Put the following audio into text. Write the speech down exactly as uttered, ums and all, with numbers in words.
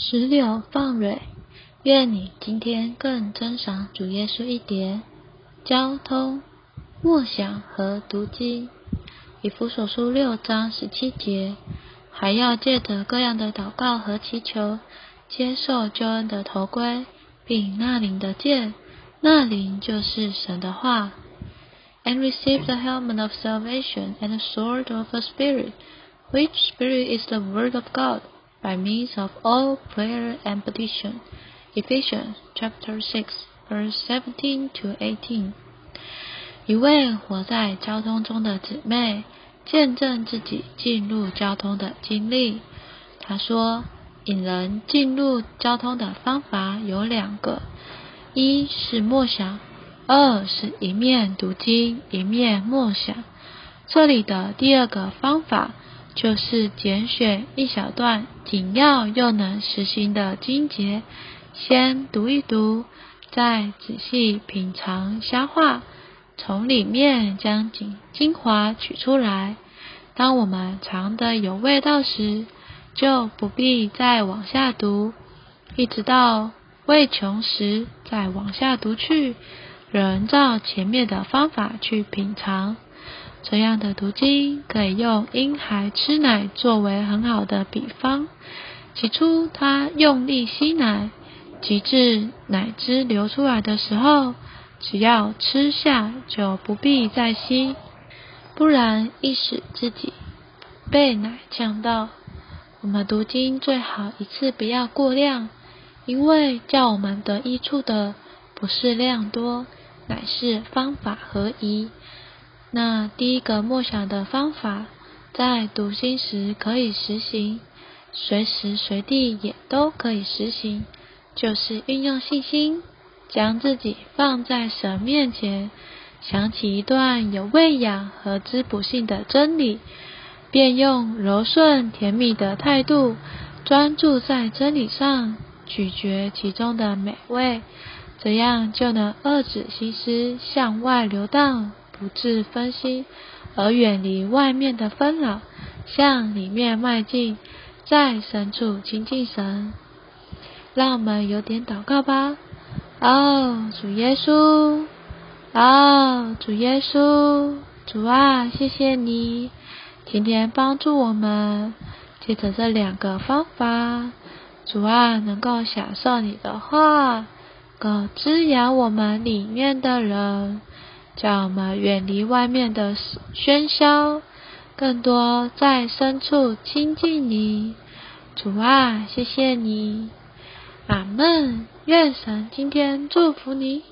石榴放蕊，愿你今天更珍赏主耶稣一点。交通默想和读经，以弗所书六章十七节，还要借着各样的祷告和祈求，接受救恩的头盔，并那灵的剑，那灵就是神的话。And receive the helmet of salvation and the sword of the Spirit, which Spirit is the word of God, by means of all prayer and petition. Ephesians chapter six, verse seventeen to eighteen. 一位活在交通中的姊妹见证自己进入交通的经历。她说，引人进入交通的方法有两个，一是默想，二是一面读经一面默想。这里的第二个方法就是拣选一小段紧要又能实行的经节，先读一读，再仔细品尝消化，从里面将精华取出来。当我们尝得有味道时，就不必再往下读，一直到味穷时再往下读去，仍照前面的方法去品尝。这样的读经可以用婴孩吃奶作为很好的比方，起初他用力吸奶，直至奶汁流出来的时候，只要吃下就不必再吸，不然一使自己被奶呛到。我们读经最好一次不要过量，因为叫我们得益处的不是量多，乃是方法合宜。那第一个默想的方法，在读经时可以实行，随时随地也都可以实行，就是运用信心，将自己放在神面前，想起一段有喂养和滋补性的真理，便用柔顺甜蜜的态度，专注在真理上，咀嚼其中的美味，这样就能遏止心思向外流荡，不致分心，而远离外面的纷扰，向里面迈进，在深处亲近神。让我们有点祷告吧。哦，主耶稣，哦，主耶稣，主啊，谢谢你今天帮助我们，借着这两个方法，主啊，能够享受你的话，够滋养我们里面的人，叫我们远离外面的喧嚣，更多在深处亲近你。主啊，谢谢你。阿们。愿神今天祝福你。